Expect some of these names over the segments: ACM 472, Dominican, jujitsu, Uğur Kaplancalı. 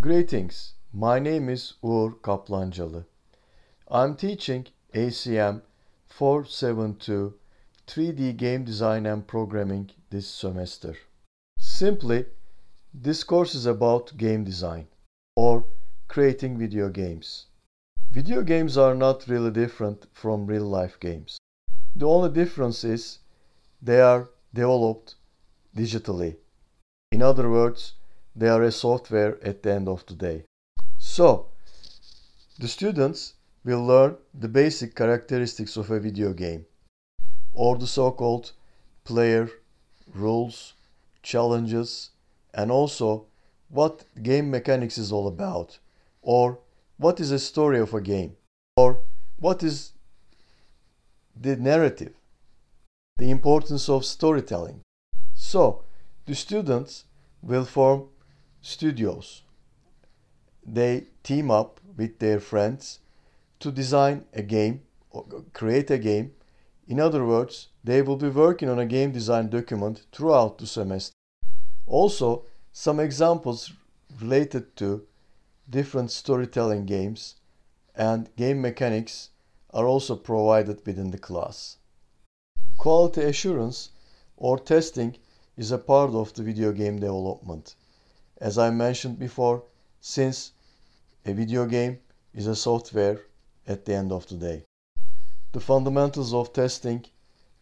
Greetings. My name is Uğur Kaplancalı. I'm teaching ACM 472 3D Game Design and Programming this semester. Simply, this course is about game design or creating video games. Video games are not really different from real-life games. The only difference is they are developed digitally. In other words, they are a software at the end of the day. So, the students will learn the basic characteristics of a video game, or the so-called player rules, challenges, and also what game mechanics is all about, or what is the story of a game, or what is the narrative, the importance of storytelling. So, the students will form studios. They team up with their friends to design a game or create a game. In other words, they will be working on a game design document throughout the semester. Also, some examples related to different storytelling games and game mechanics are also provided within the class. Quality assurance or testing is a part of the video game development. As I mentioned before, since a video game is a software at the end of the day. The fundamentals of testing,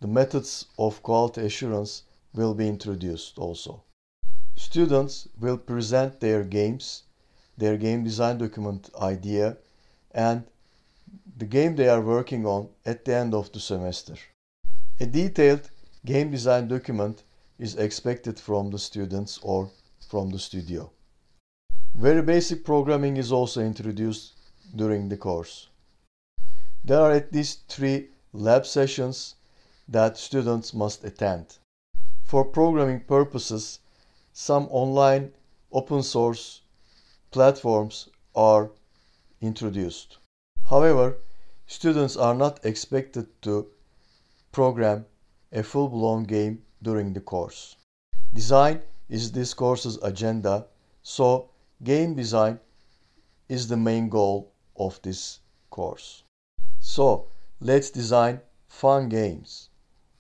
the methods of quality assurance will be introduced also. Students will present their games, their game design document idea, and the game they are working on at the end of the semester. A detailed game design document is expected from the students or from the studio. Very basic programming is also introduced during the course. There are at least 3 lab sessions that students must attend. For programming purposes, some online open source platforms are introduced. However, students are not expected to program a full-blown game during the course. Design is this course's agenda, so game design is the main goal of this course. So, let's design fun games.